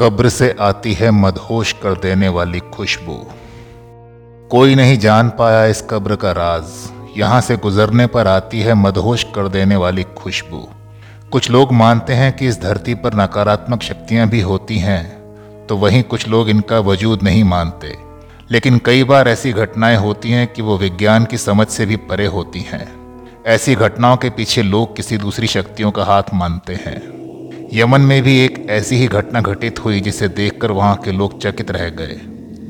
कब्र से आती है मदहोश कर देने वाली खुशबू। कोई नहीं जान पाया इस कब्र का राज। यहाँ से गुजरने पर आती है मदहोश कर देने वाली खुशबू। कुछ लोग मानते हैं कि इस धरती पर नकारात्मक शक्तियाँ भी होती हैं, तो वहीं कुछ लोग इनका वजूद नहीं मानते। लेकिन कई बार ऐसी घटनाएं होती हैं कि वो विज्ञान की समझ से भी परे होती हैं। ऐसी घटनाओं के पीछे लोग किसी दूसरी शक्तियों का हाथ मानते हैं। यमन में भी एक ऐसी ही घटना घटित हुई जिसे देखकर वहाँ के लोग चकित रह गए।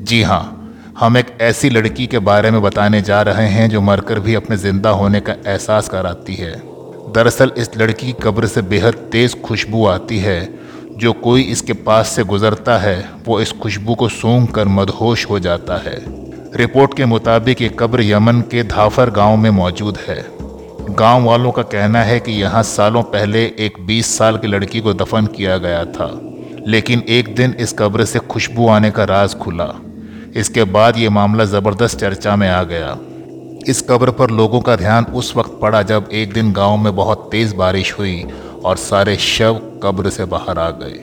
जी हाँ, हम एक ऐसी लड़की के बारे में बताने जा रहे हैं जो मरकर भी अपने ज़िंदा होने का एहसास कराती है। दरअसल इस लड़की की कब्र से बेहद तेज़ खुशबू आती है। जो कोई इसके पास से गुजरता है वो इस खुशबू को सूंघ कर मदहोश हो जाता है। रिपोर्ट के मुताबिक ये कब्र यमन के धाफर गांव में मौजूद है। गांव वालों का कहना है कि यहाँ सालों पहले एक 20 साल की लड़की को दफन किया गया था, लेकिन एक दिन इस कब्र से खुशबू आने का राज खुला। इसके बाद ये मामला ज़बरदस्त चर्चा में आ गया। इस कब्र पर लोगों का ध्यान उस वक्त पड़ा जब एक दिन गाँव में बहुत तेज़ बारिश हुई और सारे शव कब्र से बाहर आ गए।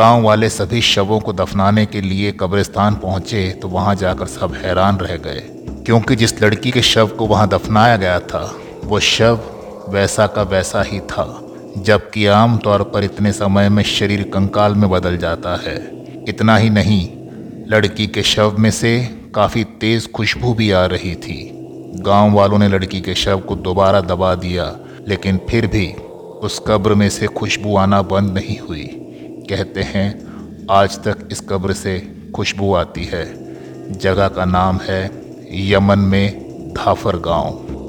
गांव वाले सभी शवों को दफनाने के लिए कब्रिस्तान पहुंचे तो वहां जाकर सब हैरान रह गए, क्योंकि जिस लड़की के शव को वहां दफनाया गया था वो शव वैसा का वैसा ही था, जबकि आम तौर पर इतने समय में शरीर कंकाल में बदल जाता है। इतना ही नहीं, लड़की के शव में से काफ़ी तेज़ खुशबू भी आ रही थी। गाँव वालों ने लड़की के शव को दोबारा दबा दिया, लेकिन फिर भी उस कब्र में से खुशबू आना बंद नहीं हुई। कहते हैं आज तक इस कब्र से खुशबू आती है। जगह का नाम है यमन में धाफर गांव।